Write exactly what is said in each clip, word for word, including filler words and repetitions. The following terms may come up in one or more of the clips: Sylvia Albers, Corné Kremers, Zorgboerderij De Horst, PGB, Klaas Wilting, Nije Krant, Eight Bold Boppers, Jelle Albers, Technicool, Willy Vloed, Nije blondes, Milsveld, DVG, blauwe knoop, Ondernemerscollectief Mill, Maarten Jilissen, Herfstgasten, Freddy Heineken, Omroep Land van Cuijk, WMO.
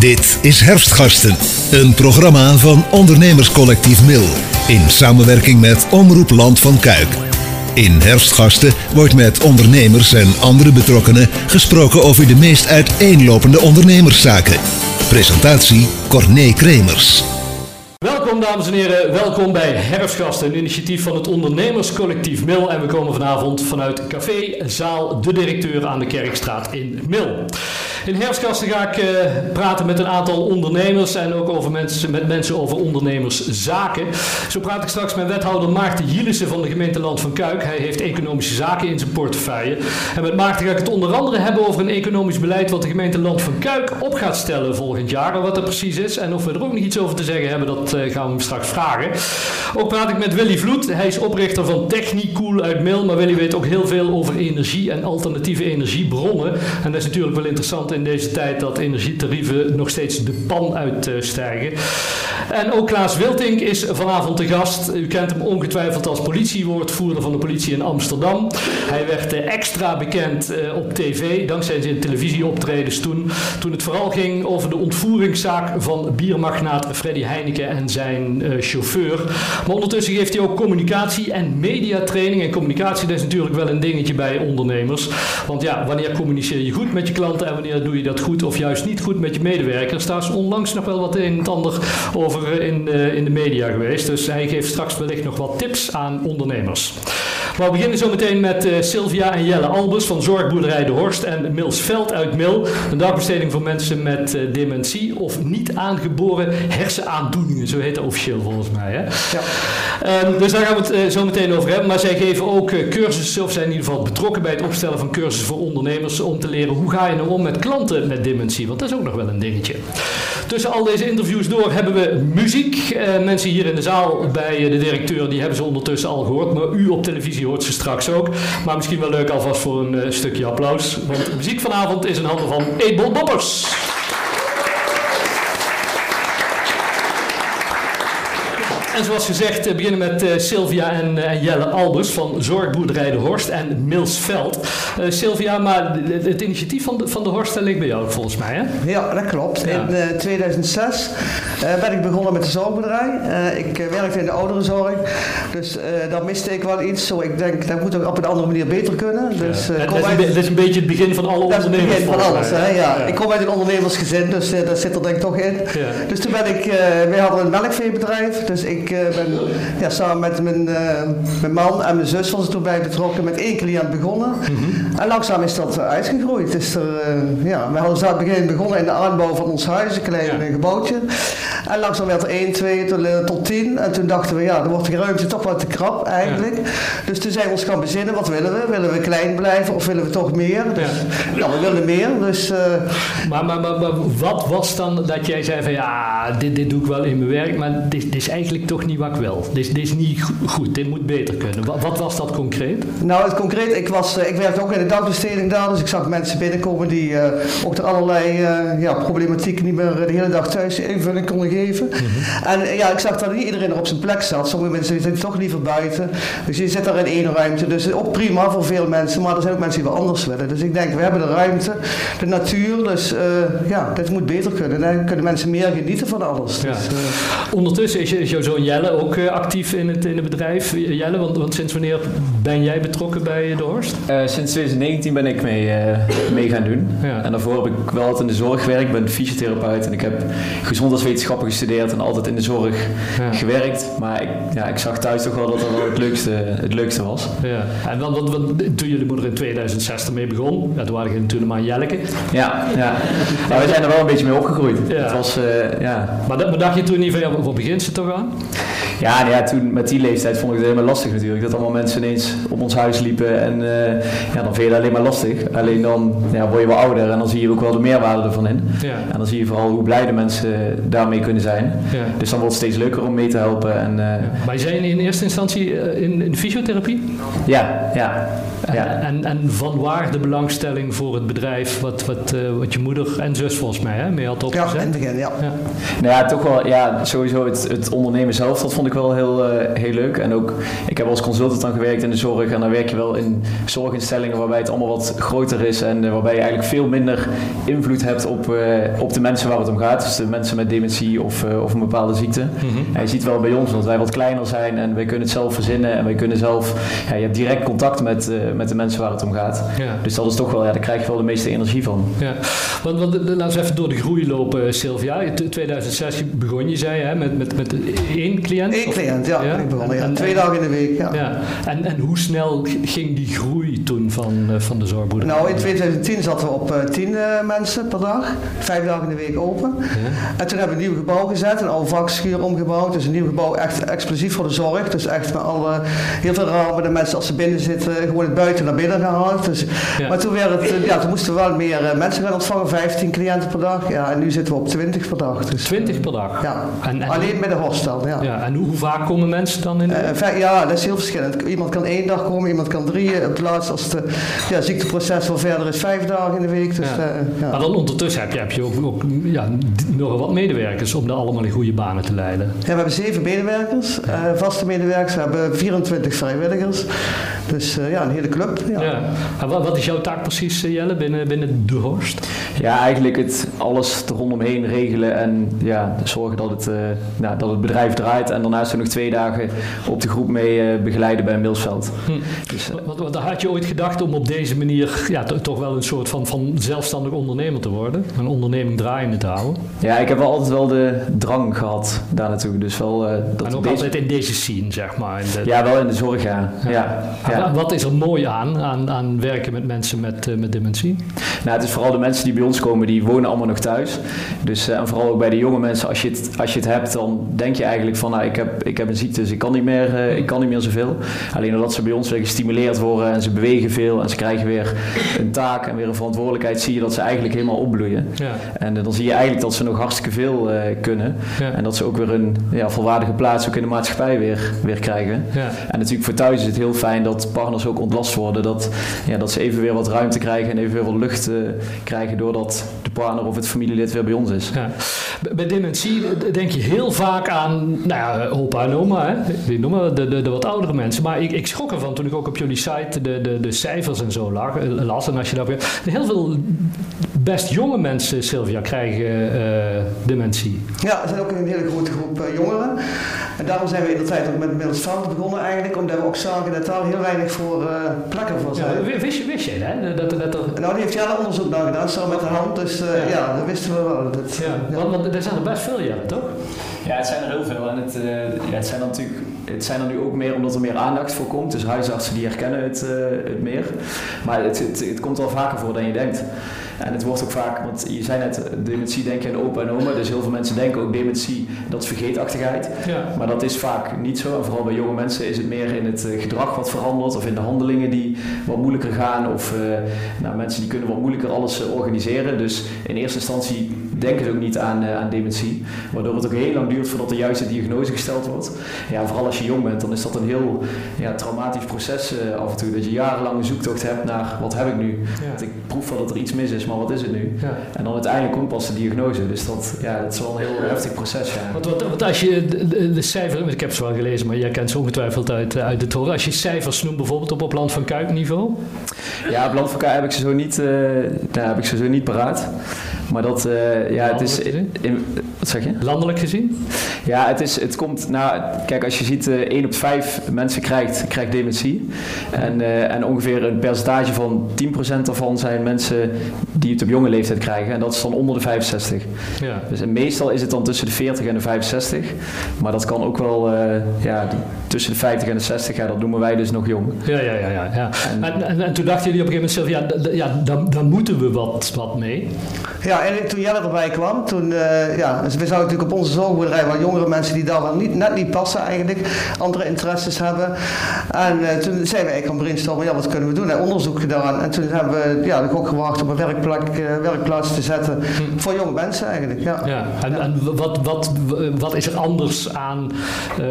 Dit is Herfstgasten, een programma van Ondernemerscollectief Mill in samenwerking met Omroep Land van Cuijk. In Herfstgasten wordt met ondernemers en andere betrokkenen gesproken over de meest uiteenlopende ondernemerszaken. Presentatie Corné Kremers. Welkom dames en heren, welkom bij Herfstgasten, een initiatief van het Ondernemerscollectief Mill. En we komen vanavond vanuit Café Zaal De Directeur aan de Kerkstraat in Mill. In Herfstgasten ga ik uh, praten met een aantal ondernemers en ook over mensen, met mensen over ondernemerszaken. Zo praat ik straks met wethouder Maarten Jilissen van de gemeente Land van Cuijk. Hij heeft economische zaken in zijn portefeuille. En met Maarten ga ik het onder andere hebben over een economisch beleid wat de gemeente Land van Cuijk op gaat stellen volgend jaar. En wat dat precies is en of we er ook nog iets over te zeggen hebben, dat uh, gaan we hem straks vragen. Ook praat ik met Willy Vloed. Hij is oprichter van Technicool uit Mill. Maar Willy weet ook heel veel over energie en alternatieve energiebronnen. En dat is natuurlijk wel interessant in deze tijd dat energietarieven nog steeds de pan uitstijgen. En ook Klaas Wilting is vanavond de gast. U kent hem ongetwijfeld als politiewoordvoerder van de politie in Amsterdam. Hij werd extra bekend op tv, dankzij zijn televisieoptredens toen, toen het vooral ging over de ontvoeringszaak van biermagnaat Freddy Heineken en zijn chauffeur. Maar ondertussen geeft hij ook communicatie en mediatraining. En communicatie, dat is natuurlijk wel een dingetje bij ondernemers. Want ja, wanneer communiceer je goed met je klanten en wanneer doe je dat goed of juist niet goed met je medewerkers? Daar is onlangs nog wel wat een en het ander over in de, in de media geweest. Dus hij geeft straks wellicht nog wat tips aan ondernemers. Maar we beginnen zo meteen met uh, Sylvia en Jelle Albers van Zorgboerderij De Horst en Milsveld uit Mill. Een dagbesteding voor mensen met uh, dementie of niet aangeboren hersenaandoeningen. Zo heet dat officieel volgens mij. Hè? Ja. Um, dus daar gaan we het uh, zo meteen over hebben. Maar zij geven ook uh, cursussen, of zijn in ieder geval betrokken bij het opstellen van cursussen voor ondernemers om te leren hoe ga je nou om met klanten met dementie. Want dat is ook nog wel een dingetje. Tussen al deze interviews door hebben we muziek. Uh, mensen hier in de zaal bij uh, de directeur, die hebben ze ondertussen al gehoord. Maar u op televisie hoort ze straks ook. Maar misschien wel leuk alvast voor een uh, stukje applaus. Want de muziek vanavond is in handen van Eight Bold Boppers. En zoals gezegd, we beginnen met uh, Sylvia en, uh, en Jelle Albers van Zorgboerderij De Horst en Milsveld. Uh, Sylvia, maar het initiatief van de, van de Horst ligt bij jou volgens mij, hè? Ja, dat klopt. Ja. In uh, tweeduizend zes uh, ben ik begonnen met de zorgboerderij. Uh, ik uh, werkte in de ouderenzorg, dus uh, daar miste ik wel iets. Zo, ik denk, dat moet ook op een andere manier beter kunnen. Dus, uh, ja. dat, uit... is be- dat is een beetje het begin van alle ondernemers. Dat is het begin van alles, hè? Ja. Ja. Ik kom uit een ondernemersgezin, dus uh, dat zit er denk ik toch in. Ja. Dus toen ben ik, uh, wij hadden een melkveebedrijf, dus ik... Ik uh, ben ja, samen met mijn, uh, mijn man en mijn zus was er toen bij betrokken, met één cliënt begonnen. Mm-hmm. En langzaam is dat uitgegroeid. Dus er, uh, ja, we hadden aan het begin begonnen in de aanbouw van ons huis, een klein ja. gebouwtje. En langzaam werd er één, twee tot, uh, tot tien. En toen dachten we, ja, er wordt de ruimte toch wat te krap eigenlijk. Ja. Dus toen zijn we ons gaan bezinnen, wat willen we? Willen we klein blijven of willen we toch meer? Dus, ja. Nou, we willen meer. Dus, uh, maar, maar, maar, maar wat was dan dat jij zei van, ja, dit, dit doe ik wel in mijn werk, maar dit, dit is eigenlijk toch niet wat ik wil. Dit, dit is niet goed. Dit moet beter kunnen. Wat, wat was dat concreet? Nou, het concreet, ik, was, ik werkte ook in de dagbesteding daar. Dus ik zag mensen binnenkomen die uh, ook de allerlei uh, ja, problematiek niet meer de hele dag thuis invulling konden geven. Mm-hmm. En ja, ik zag dat niet iedereen er op zijn plek zat. Sommige mensen zitten toch liever buiten. Dus je zit daar in één ruimte. Dus ook prima voor veel mensen. Maar er zijn ook mensen die wel anders willen. Dus ik denk, we hebben de ruimte, de natuur. Dus uh, ja, dit moet beter kunnen. Dan kunnen mensen meer genieten van alles. Ja. Dus, uh, Ondertussen is, is jouw zoon Jelle ook uh, actief in het, in het bedrijf. Jelle, want, want sinds wanneer ben jij betrokken bij De Horst? Uh, sinds twintig negentien ben ik mee, uh, mee gaan doen. Ja. En daarvoor heb ik wel altijd in de zorg gewerkt. Ik ben fysiotherapeut en ik heb gezondheidswetenschappen gestudeerd en altijd in de zorg ja. gewerkt. Maar ik, ja, ik zag thuis toch wel dat dat wel het leukste, het leukste was. Ja. En wat, wat, wat, toen jullie moeder in tweeduizend zes ermee begon, ja, toen waren jullie natuurlijk maar Jelleke. Ja, ja. Nou, we zijn er wel een beetje mee opgegroeid. Ja. Het was, uh, ja. Maar dat bedacht je toen niet van, ja, wat begint ze toch aan? Ja, nou ja, toen met die leeftijd vond ik het helemaal lastig natuurlijk. Dat allemaal mensen ineens op ons huis liepen en uh, ja, dan vind je dat alleen maar lastig. Alleen dan ja, word je wel ouder en dan zie je ook wel de meerwaarde ervan in. Ja. En dan zie je vooral hoe blij de mensen daarmee kunnen zijn. Ja. Dus dan wordt het steeds leuker om mee te helpen. En, uh, ja. Maar je zijn in eerste instantie in, in fysiotherapie? Ja, ja. En, ja. en, en vanwaar de belangstelling voor het bedrijf wat, wat, uh, wat je moeder en zus volgens mij hè, mee had opgezet? Ja, in het begin, ja. Ja. Nou ja, toch wel, ja, sowieso het, het ondernemers zelf, dat vond ik wel heel, uh, heel leuk. En ook, ik heb als consultant dan gewerkt in de zorg en dan werk je wel in zorginstellingen waarbij het allemaal wat groter is en uh, waarbij je eigenlijk veel minder invloed hebt op, uh, op de mensen waar het om gaat. Dus de mensen met dementie of, uh, of een bepaalde ziekte. Mm-hmm. En je ziet wel bij ons dat wij wat kleiner zijn en wij kunnen het zelf verzinnen en wij kunnen zelf, ja, je hebt direct contact met, uh, met de mensen waar het om gaat. Ja. Dus dat is toch wel, ja, daar krijg je wel de meeste energie van. Ja. Want, want laten we even door de groei lopen, Sylvia. In tweeduizend zes begon je, zei hè, met, met, met één cliënt? Eén cliënt, ja. ja? Ik begon, ja. En, Twee en, dagen in de week, ja. ja. En, en hoe snel ging die groei toen van, van de zorgboerderij? Nou, in tweeduizend tien zaten we op uh, tien uh, mensen per dag. Vijf dagen in de week open. Ja. En toen hebben we een nieuw gebouw gezet, een oude vakschuur omgebouwd. Dus een nieuw gebouw echt exclusief voor de zorg. Dus echt met alle, heel veel ramen, de mensen als ze binnen zitten, gewoon het buiten naar binnen gehaald. Dus, ja. Maar toen, werd het, ja, toen moesten we wel meer uh, mensen gaan ontvangen, vijftien cliënten per dag. Ja, en nu zitten we op twintig per dag. Dus, twintig per dag? Ja. En, en, alleen met de Horst dan, ja. ja. En hoe, hoe vaak komen mensen dan in de... Uh, ja, dat is heel verschillend. Iemand kan één dag komen, iemand kan drie. Het laatst als het ja, ziekteproces wel verder is, vijf dagen in de week. Dus, ja. Uh, ja. Maar dan ondertussen heb je, heb je ook, ook ja, nog wat medewerkers om dat allemaal in goede banen te leiden. Ja, we hebben zeven medewerkers, ja. uh, vaste medewerkers. We hebben vierentwintig vrijwilligers. Dus uh, ja, een hele club. Ja. Ja. En wat, wat is jouw taak precies, Jelle, binnen, binnen De Horst? Ja, eigenlijk het alles eromheen regelen en ja, zorgen dat het, uh, ja, dat het bedrijf draait. En daarnaast nog twee dagen op de groep mee uh, begeleiden bij Milsveld. Hm. Dus, uh, wat, wat had je ooit gedacht om op deze manier ja, to, toch wel een soort van, van zelfstandig ondernemer te worden? Een onderneming draaiende te houden? Ja, ik heb wel altijd wel de drang gehad daar naartoe. Dus wel, uh, dat en ook deze... altijd in deze scene, zeg maar. In de... Ja, wel in de zorg, ja. ja. ja. ja. ja. Wat is er mooi aan, aan, aan werken met mensen met, uh, met dementie? Nou, het is vooral de mensen die bij ons komen, die wonen allemaal nog thuis. Dus, uh, en vooral ook bij de jonge mensen, als je het, als je het hebt, dan denk je eigenlijk van, nou, ik heb, ik heb een ziekte, dus ik kan niet meer, uh, ik kan niet meer zoveel. Alleen omdat ze bij ons weer gestimuleerd worden en ze bewegen veel en ze krijgen weer een taak en weer een verantwoordelijkheid, zie je dat ze eigenlijk helemaal opbloeien. Ja. En uh, dan zie je eigenlijk dat ze nog hartstikke veel uh, kunnen. Ja. En dat ze ook weer een ja, volwaardige plaats ook in de maatschappij weer, weer krijgen. Ja. En natuurlijk voor thuis is het heel fijn dat partners ook ontlast worden, dat, ja, dat ze even weer wat ruimte krijgen en even weer wat lucht uh, krijgen doordat de partner of het familielid weer bij ons is. Ja. Bij dementie denk je heel vaak aan, nou ja, opa en oma, hè? Die noemen de, de, de wat oudere mensen. Maar ik, ik schrok ervan toen ik ook op jullie site de, de, de cijfers en zo lag, las. En als je dat weer, heel veel best jonge mensen, Sylvia, krijgen uh, dementie. Ja, er zijn ook een hele grote groep uh, jongeren. En daarom zijn we in de tijd ook met Milsveld begonnen eigenlijk, omdat we ook zagen dat daar heel weinig voor uh, plekken voor zijn. Ja, wist je, wist je hè? Dat, dat er... Nou, die heeft Jelle onderzoek naar gedaan, samen met de hand. Dus uh, ja. ja, dat wisten we wel. Dat, ja. Ja. Want, want er zijn er best veel, Jelle, toch? Ja, het zijn er heel veel en het, uh, ja, het zijn natuurlijk... Het zijn er nu ook meer omdat er meer aandacht voor komt. Dus huisartsen die herkennen het, uh, het meer. Maar het, het, het komt wel vaker voor dan je denkt. En het wordt ook vaak, want je zei net, dementie denk je aan opa en oma. Dus heel veel mensen denken ook dementie, dat is vergeetachtigheid. Ja. Maar dat is vaak niet zo. En vooral bij jonge mensen is het meer in het gedrag wat verandert. Of in de handelingen die wat moeilijker gaan. Of uh, nou, mensen die kunnen wat moeilijker alles uh, organiseren. Dus in eerste instantie denken ze ook niet aan, uh, aan dementie. Waardoor het ook heel lang duurt voordat de juiste diagnose gesteld wordt. Ja, vooral als je jong bent, dan is dat een heel ja, traumatisch proces uh, af en toe. Dat je jarenlang een zoektocht hebt naar wat heb ik nu. Ja. Want ik proef wel dat er iets mis is, maar wat is het nu? Ja. En dan uiteindelijk komt pas de diagnose. Dus dat, ja, dat is wel een heel heftig proces. Ja. Want, want, want als je de, de, de cijfers, ik heb ze wel gelezen, maar jij kent ze ongetwijfeld uit, uit het horen. Als je cijfers noemt bijvoorbeeld op, op Land van Cuijk niveau? Ja, op Land van Cuijk heb ik ze zo niet, uh, daar heb ik ze zo niet paraat. Maar dat, uh, ja, het is... In, in, wat zeg je? Landelijk gezien? Ja, het is, het komt, nou, kijk, als je ziet, uh, één op vijf mensen krijgt, krijgt dementie. En, uh, en ongeveer een percentage van tien procent daarvan zijn mensen die het op jonge leeftijd krijgen. En dat is dan onder de vijfenzestig. Ja. Dus en meestal is het dan tussen de veertig en de vijfenzestig. Maar dat kan ook wel, uh, ja, tussen de vijftig en de zestig, ja, dat noemen wij dus nog jong. Ja, ja, ja. ja, ja. En, en, en, en toen dachten jullie op een gegeven moment, Sylvia, ja, ja, daar, daar moeten we wat, wat mee. Ja. En toen Jelle erbij kwam, toen, uh, ja, dus we zouden natuurlijk op onze zorgboerderij wel jongere mensen die daar wel niet, net niet passen eigenlijk, andere interesses hebben. En uh, toen zijn we eigenlijk gaan brainstormen, ja, wat kunnen we doen? Hij onderzoek gedaan en toen hebben we ja, ook gewacht op een werkplek, uh, werkplaats te zetten hm. voor jonge mensen eigenlijk. Ja. Ja, en ja. en wat, wat, wat is er anders aan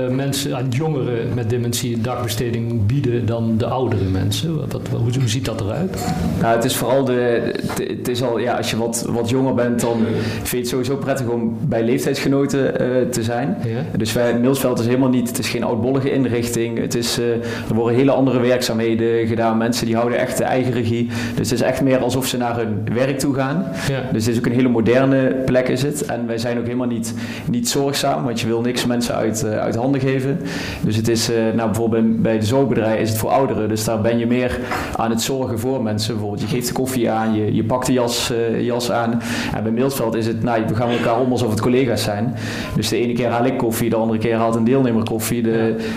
uh, mensen, aan jongeren met dementie dagbesteding bieden dan de oudere mensen? Wat, wat, hoe, hoe ziet dat eruit? Nou, het is vooral de, het, het is al, ja, als je wat, wat jongeren jonger bent, dan vind je het sowieso prettig om bij leeftijdsgenoten uh, te zijn. Ja. Dus wij, Milsveld is helemaal niet, het is geen oudbollige inrichting. Het is, uh, er worden hele andere werkzaamheden gedaan. Mensen die houden echt de eigen regie. Dus het is echt meer alsof ze naar hun werk toe gaan. Ja. Dus het is ook een hele moderne plek is het. En wij zijn ook helemaal niet, niet zorgzaam, want je wil niks mensen uit, uh, uit handen geven. Dus het is, uh, nou bijvoorbeeld bij de zorgboerderij is het voor ouderen. Dus daar ben je meer aan het zorgen voor mensen. Bijvoorbeeld je geeft de koffie aan, je, je pakt de jas, uh, jas aan. En bij Milsveld is het, nou we gaan elkaar om alsof het collega's zijn. Dus de ene keer haal ik koffie, de andere keer haalt een deelnemer koffie. De,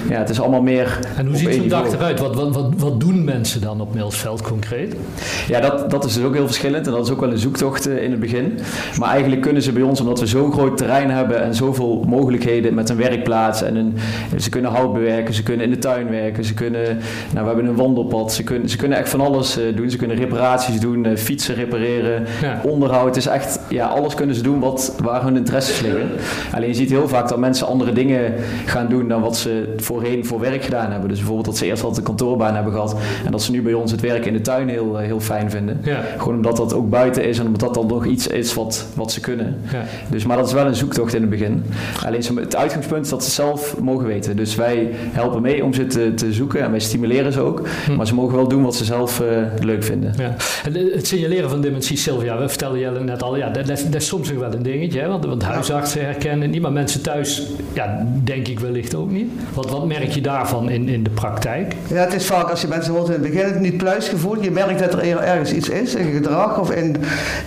ja. Ja, het is allemaal meer. En hoe ziet zo'n dag eruit? Wat, wat, wat, wat doen mensen dan op Milsveld concreet? Ja, dat, dat is dus ook heel verschillend. En dat is ook wel een zoektocht uh, in het begin. Maar eigenlijk kunnen ze bij ons, omdat we zo'n groot terrein hebben en zoveel mogelijkheden met een werkplaats. En een, ze kunnen hout bewerken, ze kunnen in de tuin werken, ze kunnen, nou, we hebben een wandelpad. Ze kunnen, ze kunnen echt van alles uh, doen. Ze kunnen reparaties doen, uh, fietsen repareren, ja. onderhoud. Het is echt, ja, alles kunnen ze doen wat, waar hun interesses liggen. Alleen je ziet heel vaak dat mensen andere dingen gaan doen dan wat ze voorheen voor werk gedaan hebben. Dus bijvoorbeeld dat ze eerst altijd een kantoorbaan hebben gehad en dat ze nu bij ons het werk in de tuin heel, heel fijn vinden. Ja. Gewoon omdat dat ook buiten is en omdat dat dan nog iets is wat, wat ze kunnen. Ja. Dus, maar dat is wel een zoektocht in het begin. Alleen het uitgangspunt is dat ze zelf mogen weten. Dus wij helpen mee om ze te, te zoeken en wij stimuleren ze ook. Hm. Maar ze mogen wel doen wat ze zelf uh, leuk vinden. Ja. Het signaleren van dementie, Sylvia, we vertelden jij net al, ja, dat, dat is soms nog wel een dingetje. Hè? Want, want huisartsen herkennen het niet, maar mensen thuis, ja, denk ik wellicht ook niet. Wat, wat merk je daarvan in, in de praktijk? Ja, het is vaak als je mensen hoort in het begin, het niet pluisgevoel. Je merkt dat er ergens iets is, een gedrag. Of in,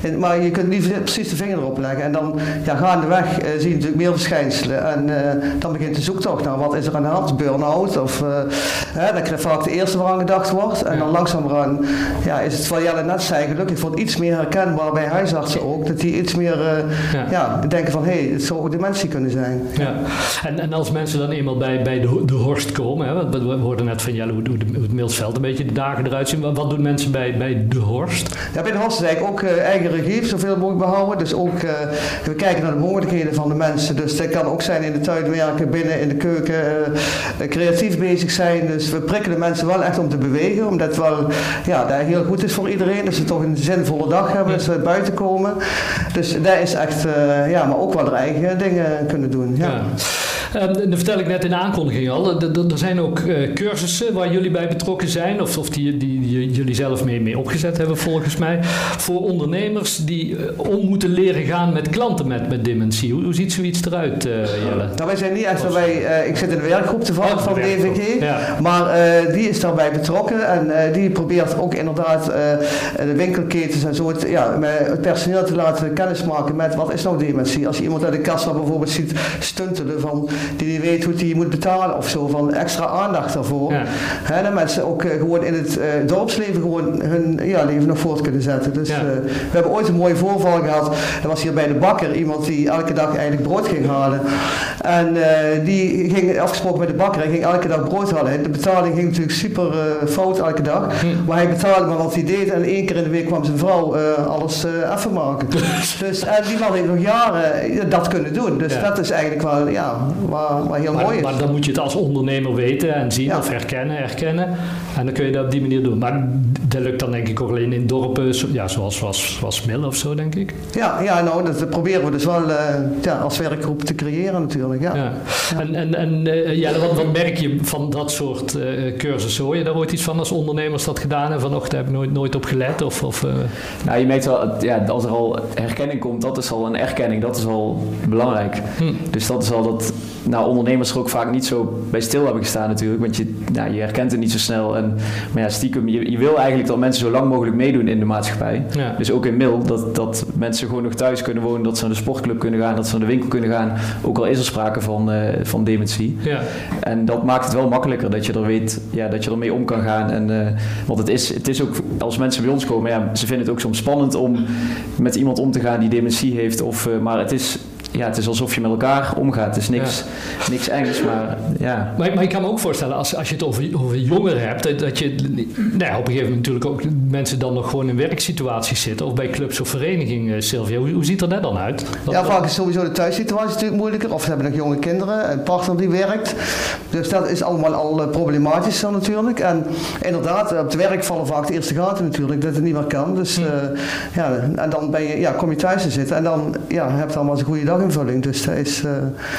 in, maar je kunt niet precies de vinger erop leggen. En dan ja, gaandeweg uh, zie je natuurlijk meer verschijnselen. En uh, dan begint de zoektocht naar nou, wat is er aan de hand, burn-out. Of, uh, hè, dat krijg vaak de eerste waaraan gedacht wordt. En dan langzamerhand ja, is het wat Jelle net zei, gelukkig wordt iets meer herkenbaar bij huisartsen ook. Dat die iets meer uh, ja. Ja, denken van, hé, hey, het zou ook dementie kunnen zijn. Ja. Ja. En, en als mensen dan eenmaal bij, bij de, de Horst komen, hè, we, we hoorden net van Jelle hoe, hoe, hoe het Milsveld een beetje de dagen eruit zien. Wat, wat doen mensen bij, bij de Horst? Ja, bij de Horst is eigenlijk ook uh, eigen regie, zoveel mogelijk behouden. Dus ook, uh, we kijken naar de mogelijkheden van de mensen. Dus dat kan ook zijn in de tuin werken, binnen in de keuken, uh, creatief bezig zijn. Dus we prikken de mensen wel echt om te bewegen, omdat het wel ja, dat heel goed is voor iedereen. Dus ze toch een zinvolle dag hebben, dat ze buiten komen. Dus dat is echt, uh, ja, maar ook wel de eigen dingen kunnen doen. Ja. Ja. Um, dat vertel ik net in de aankondiging al. Er zijn ook uh, cursussen waar jullie bij betrokken zijn. Of, of die, die, die jullie zelf mee, mee opgezet hebben volgens mij. Voor ondernemers die uh, om moeten leren gaan met klanten met, met dementie. Hoe, hoe ziet zoiets eruit, uh, Jelle? Nou, wij zijn niet echt daarbij. Uh, ik zit in de werkgroep te vallen oh, van de D V G. Ja. Maar uh, die is daarbij betrokken. En uh, die probeert ook inderdaad uh, de winkelketens en zo het, ja, het personeel te laten kennismaken met wat is nou dementie. Als je iemand uit de kassa bijvoorbeeld ziet stuntelen van... die niet weet hoe die moet betalen of zo, van extra aandacht daarvoor. Ja. He, dat mensen ook uh, gewoon in het uh, dorpsleven gewoon hun ja, leven nog voort kunnen zetten. Dus ja. uh, we hebben ooit een mooi voorval gehad. Er was hier bij de bakker iemand die elke dag eigenlijk brood ging halen. En uh, die ging afgesproken met de bakker, hij ging elke dag brood halen. De betaling ging natuurlijk super uh, fout elke dag. Hm. Maar hij betaalde maar wat hij deed en één keer in de week kwam zijn vrouw uh, alles uh, effen maken. Dus en die man heeft nog jaren uh, dat kunnen doen. Dus ja. dat is eigenlijk wel, ja... Maar, maar, heel maar, mooi maar dan moet je het als ondernemer weten en zien ja. of herkennen, herkennen. En dan kun je dat op die manier doen. Maar dat lukt dan denk ik ook alleen in dorpen, ja, zoals, zoals, zoals Mill of zo, denk ik. Ja, ja nou, dat proberen we dus wel uh, ja, als werkgroep te creëren natuurlijk. Ja. Ja. Ja. En, en, en uh, ja, wat, wat merk je van dat soort uh, cursussen? Hoor je daar ooit iets van als ondernemers dat gedaan en vanochtend heb ik nooit, nooit op gelet? Of, of, uh... Nou, je merkt wel, ja, als er al herkenning komt, dat is al een erkenning, dat is al belangrijk. Hm. Dus dat is al dat... Nou, ondernemers er ook vaak niet zo bij stil hebben gestaan natuurlijk, want je, nou, je herkent het niet zo snel. En, maar ja, stiekem, je, je wil eigenlijk dat mensen zo lang mogelijk meedoen in de maatschappij. Ja. Dus ook in Mill, dat, dat mensen gewoon nog thuis kunnen wonen, dat ze naar de sportclub kunnen gaan, dat ze naar de winkel kunnen gaan. Ook al is er sprake van, uh, van dementie. Ja. En dat maakt het wel makkelijker dat je er weet, ja, dat je ermee om kan gaan. En, uh, want het is, het is ook, als mensen bij ons komen, ja, ze vinden het ook soms spannend om met iemand om te gaan die dementie heeft. Of, uh, maar het is... ja, het is alsof je met elkaar omgaat. Het is niks, ja. niks engs, maar ja. Maar, maar ik kan me ook voorstellen, als, als je het over, over jongeren hebt, dat, dat je nou, op een gegeven moment natuurlijk ook mensen dan nog gewoon in werksituaties zitten, of bij clubs of verenigingen, Sylvia. Hoe, hoe ziet er dat dan uit? Dat, ja, vaak is sowieso de thuissituatie natuurlijk moeilijker, of ze hebben nog jonge kinderen, een partner die werkt. Dus dat is allemaal al problematisch dan natuurlijk. En inderdaad, op het werk vallen vaak de eerste gaten natuurlijk, dat het niet meer kan. Dus hm. uh, ja, en dan ben je, ja, kom je thuis te zitten en dan ja, heb je allemaal eens een goede daginvulling. Dus dat is... Uh,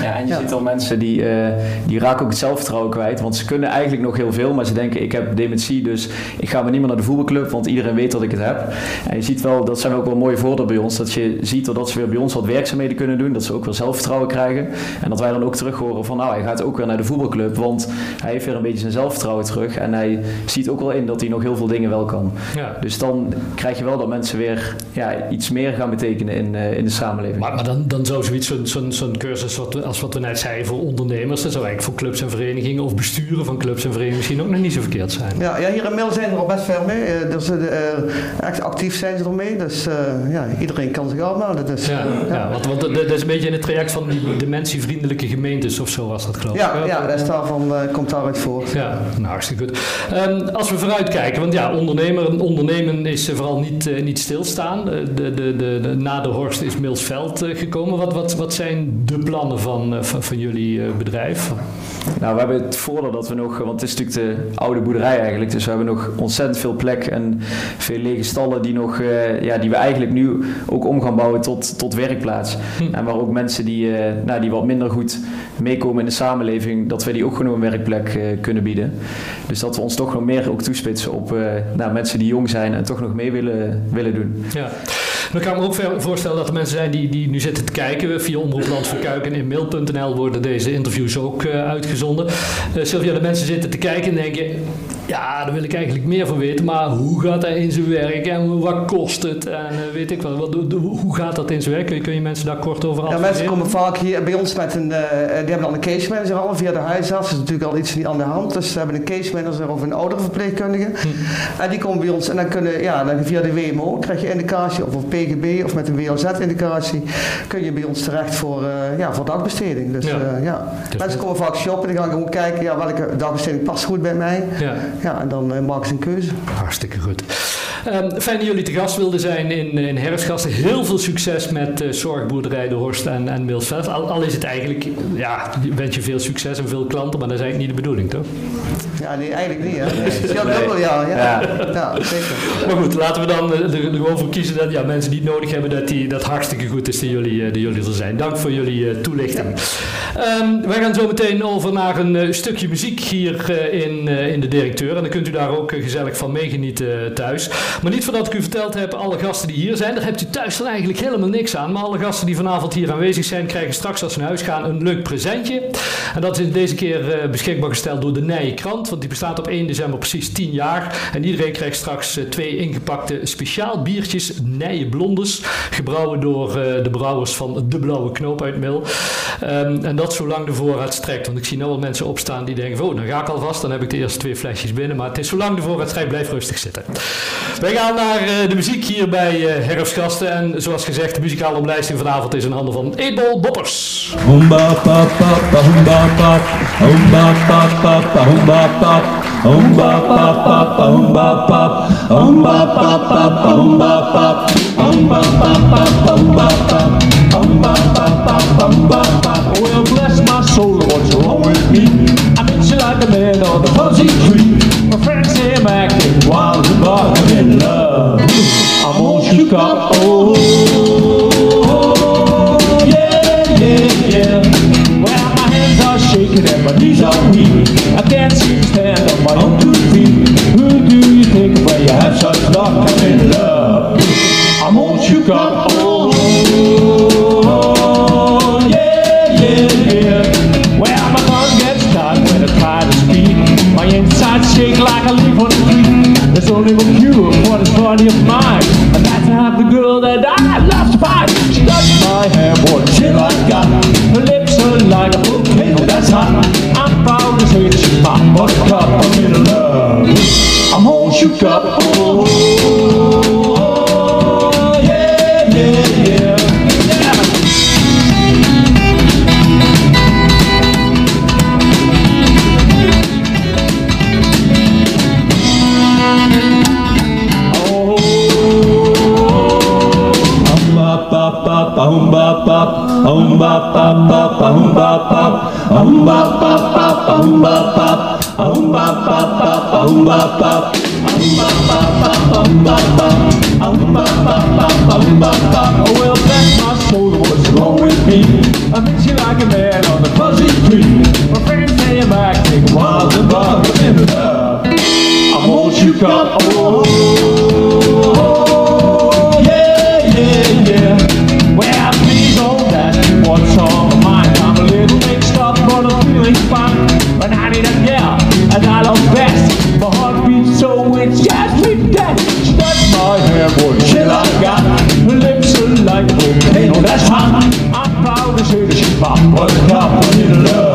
ja, en je ja. ziet al mensen die, uh, die raken ook het zelfvertrouwen kwijt, want ze kunnen eigenlijk nog heel veel, maar ze denken, ik heb dementie, dus ik ga maar niet meer naar de voetbalclub, want iedereen weet dat ik het heb. En je ziet wel, dat zijn ook wel mooie voordelen bij ons, dat je ziet dat ze weer bij ons wat werkzaamheden kunnen doen, dat ze ook weer zelfvertrouwen krijgen. En dat wij dan ook terug horen van, nou, hij gaat ook weer naar de voetbalclub, want hij heeft weer een beetje zijn zelfvertrouwen terug en hij ziet ook wel in dat hij nog heel veel dingen wel kan. Ja. Dus dan krijg je wel dat mensen weer ja, iets meer gaan betekenen in, uh, in de samenleving. Maar, maar dan, dan zou zoiets, zo'n, zo'n, zo'n cursus wat, als wat we net zeiden voor ondernemers, dat zou eigenlijk voor clubs en verenigingen of besturen van clubs en verenigingen misschien ook nog niet zo verkeerd zijn. Ja, ja, hier in Mill zijn er al best veel mee. Dus, uh, echt actief zijn ze ermee. Dus uh, ja, iedereen kan zich aanmelden. Dus, ja, uh, ja. ja want, want dat is een beetje in het traject van die dementievriendelijke gemeentes of zo was dat, geloof ik. Ja, ja, ja, dat is daarvan, uh, komt daaruit voort. Ja, nou, hartstikke goed. Um, als we vooruit kijken, want ja, ondernemer, ondernemen is uh, vooral niet, uh, niet stilstaan. Uh, de, de, de, de, na de Horst is Milsveld uh, gekomen. Wat, wat, wat zijn de plannen van, uh, van, van jullie uh, bedrijf? Nou, we hebben het voordeel dat we nog, want het is natuurlijk de oude boerderij eigenlijk, dus we hebben nog ontzettend veel plek en veel lege stallen die, nog, uh, ja, die we eigenlijk nu ook om gaan bouwen tot, tot werkplaats. Hm. En waar ook mensen die, uh, nou, die wat minder goed meekomen in de samenleving, dat we die ook gewoon een werkplek uh, kunnen bieden. Dus dat we ons toch nog meer ook toespitsen op uh, nou, mensen die jong zijn en toch nog mee willen, willen doen. Ja. Dan kan ik me ook voorstellen dat er mensen zijn die, die nu zitten te kijken. Via Omroep Land van Cuijk en in mail punt n l worden deze interviews ook uh, uitgezonden. Uh, Sylvia, de mensen zitten te kijken en denken, ja, daar wil ik eigenlijk meer van weten. Maar hoe gaat hij in zijn werk en wat kost het? En uh, weet ik wat, wat, hoe gaat dat in zijn werk? Kun je, kun je mensen daar kort over adviseren? Ja, mensen komen vaak hier bij ons met een, uh, die hebben dan een case manager al. Via de huisarts is natuurlijk al iets niet aan de hand. Dus ze hebben een case manager of een ouderverpleegkundige. Hm. En die komen bij ons en dan kunnen, ja, dan via de W M O krijg je indicatie of op P G B of met een W O Z-indicatie kun je bij ons terecht voor, uh, ja, voor dagbesteding. Dus, ja. Uh, ja. Dus mensen komen vaak shoppen en dan gaan gewoon kijken, ja, welke dagbesteding past goed bij mij. Ja. Ja, en dan uh, maken ze een keuze. Hartstikke goed. Um, fijn dat jullie te gast wilden zijn in, in Herfstgasten. Heel veel succes met uh, Zorgboerderij De Horst en, en Milsveld. Al, al is het eigenlijk, ja, wens je veel succes en veel klanten, maar dat is eigenlijk niet de bedoeling, toch? Ja, nee, eigenlijk niet. Hè? Nee. Het scheelt nee. dubbel, ja. Ja. Ja. Ja, zeker. Maar goed, laten we dan er gewoon voor kiezen dat ja, mensen die het nodig hebben, dat die, dat hartstikke goed is dat jullie, dat jullie er zijn. Dank voor jullie uh, toelichting. Ja. Um, wij gaan zo meteen over naar een uh, stukje muziek hier uh, in, uh, in de directeur. En dan kunt u daar ook uh, gezellig van meegenieten uh, thuis. Maar niet voordat ik u verteld heb, alle gasten die hier zijn, daar hebt u thuis dan eigenlijk helemaal niks aan. Maar alle gasten die vanavond hier aanwezig zijn, krijgen straks als ze naar huis gaan een leuk presentje. En dat is deze keer uh, beschikbaar gesteld door de Nije Krant, want die bestaat op één december precies tien jaar. En iedereen krijgt straks uh, twee ingepakte speciaal biertjes, Nije blondes, gebrouwen door uh, de brouwers van de Blauwe Knoop uit Mill. Um, en dat zolang de voorraad strekt. Want ik zie nu al mensen opstaan die denken, oh, dan ga ik alvast, dan heb ik de eerste twee flesjes binnen. Maar het is zolang de voorraad strekt, blijf rustig zitten. Wij gaan naar de muziek hier bij Herfstgasten. En zoals gezegd, de muzikale omlijsting vanavond is in handen van Eight Bold Boppers. Humba pa pa pa humba pa humba pa pa pa humba pa humba pa pa pa humba pa humba pa pa pa humba pa humba pa pa pa humba pa humba pa pa pa humba pa. Well, bless my soul, what's wrong with me? I'm itching like a man on the fuzzy tree. My friends say I'm acting wild and wild. I'm in love. I'm on Chicago. Oh, yeah, yeah, yeah. Well, my hands are shaking and my knees are weak. I can't seem to stand on my own two feet. Who do you think when you have such luck? I'm in love. I'm on Chicago. Oh, yeah, yeah, yeah. Well, my tongue gets tied when I try to speak. My insides shake like a leaf on the tree. There's only one cure for this body of mine, and that's to have the girl that I love to find. She touched my hair, what a chill I got. Her lips are like a volcano that's hot. I'm proud to say that she's my buttercup. I'm in love. I'm all shook up. Oh, oh, oh, yeah, yeah, yeah, yeah. Well, that my soul was wrong with me. I miss you like a man on the fuzzy street. My friends say I'm acting wild and wild. Remember, I'm all shook up. Oh, yeah, yeah, yeah. Well, please hold that. What's on my mind? I'm a little mixed up, but I'm feeling fine. But I need a girl, and I love best. My heart beats so it's just with death. That's my hair, boy. Shit, I got. Her lips are like cocaine, oh that's hot. I'm proud to say that she's my buttercup. I need a love.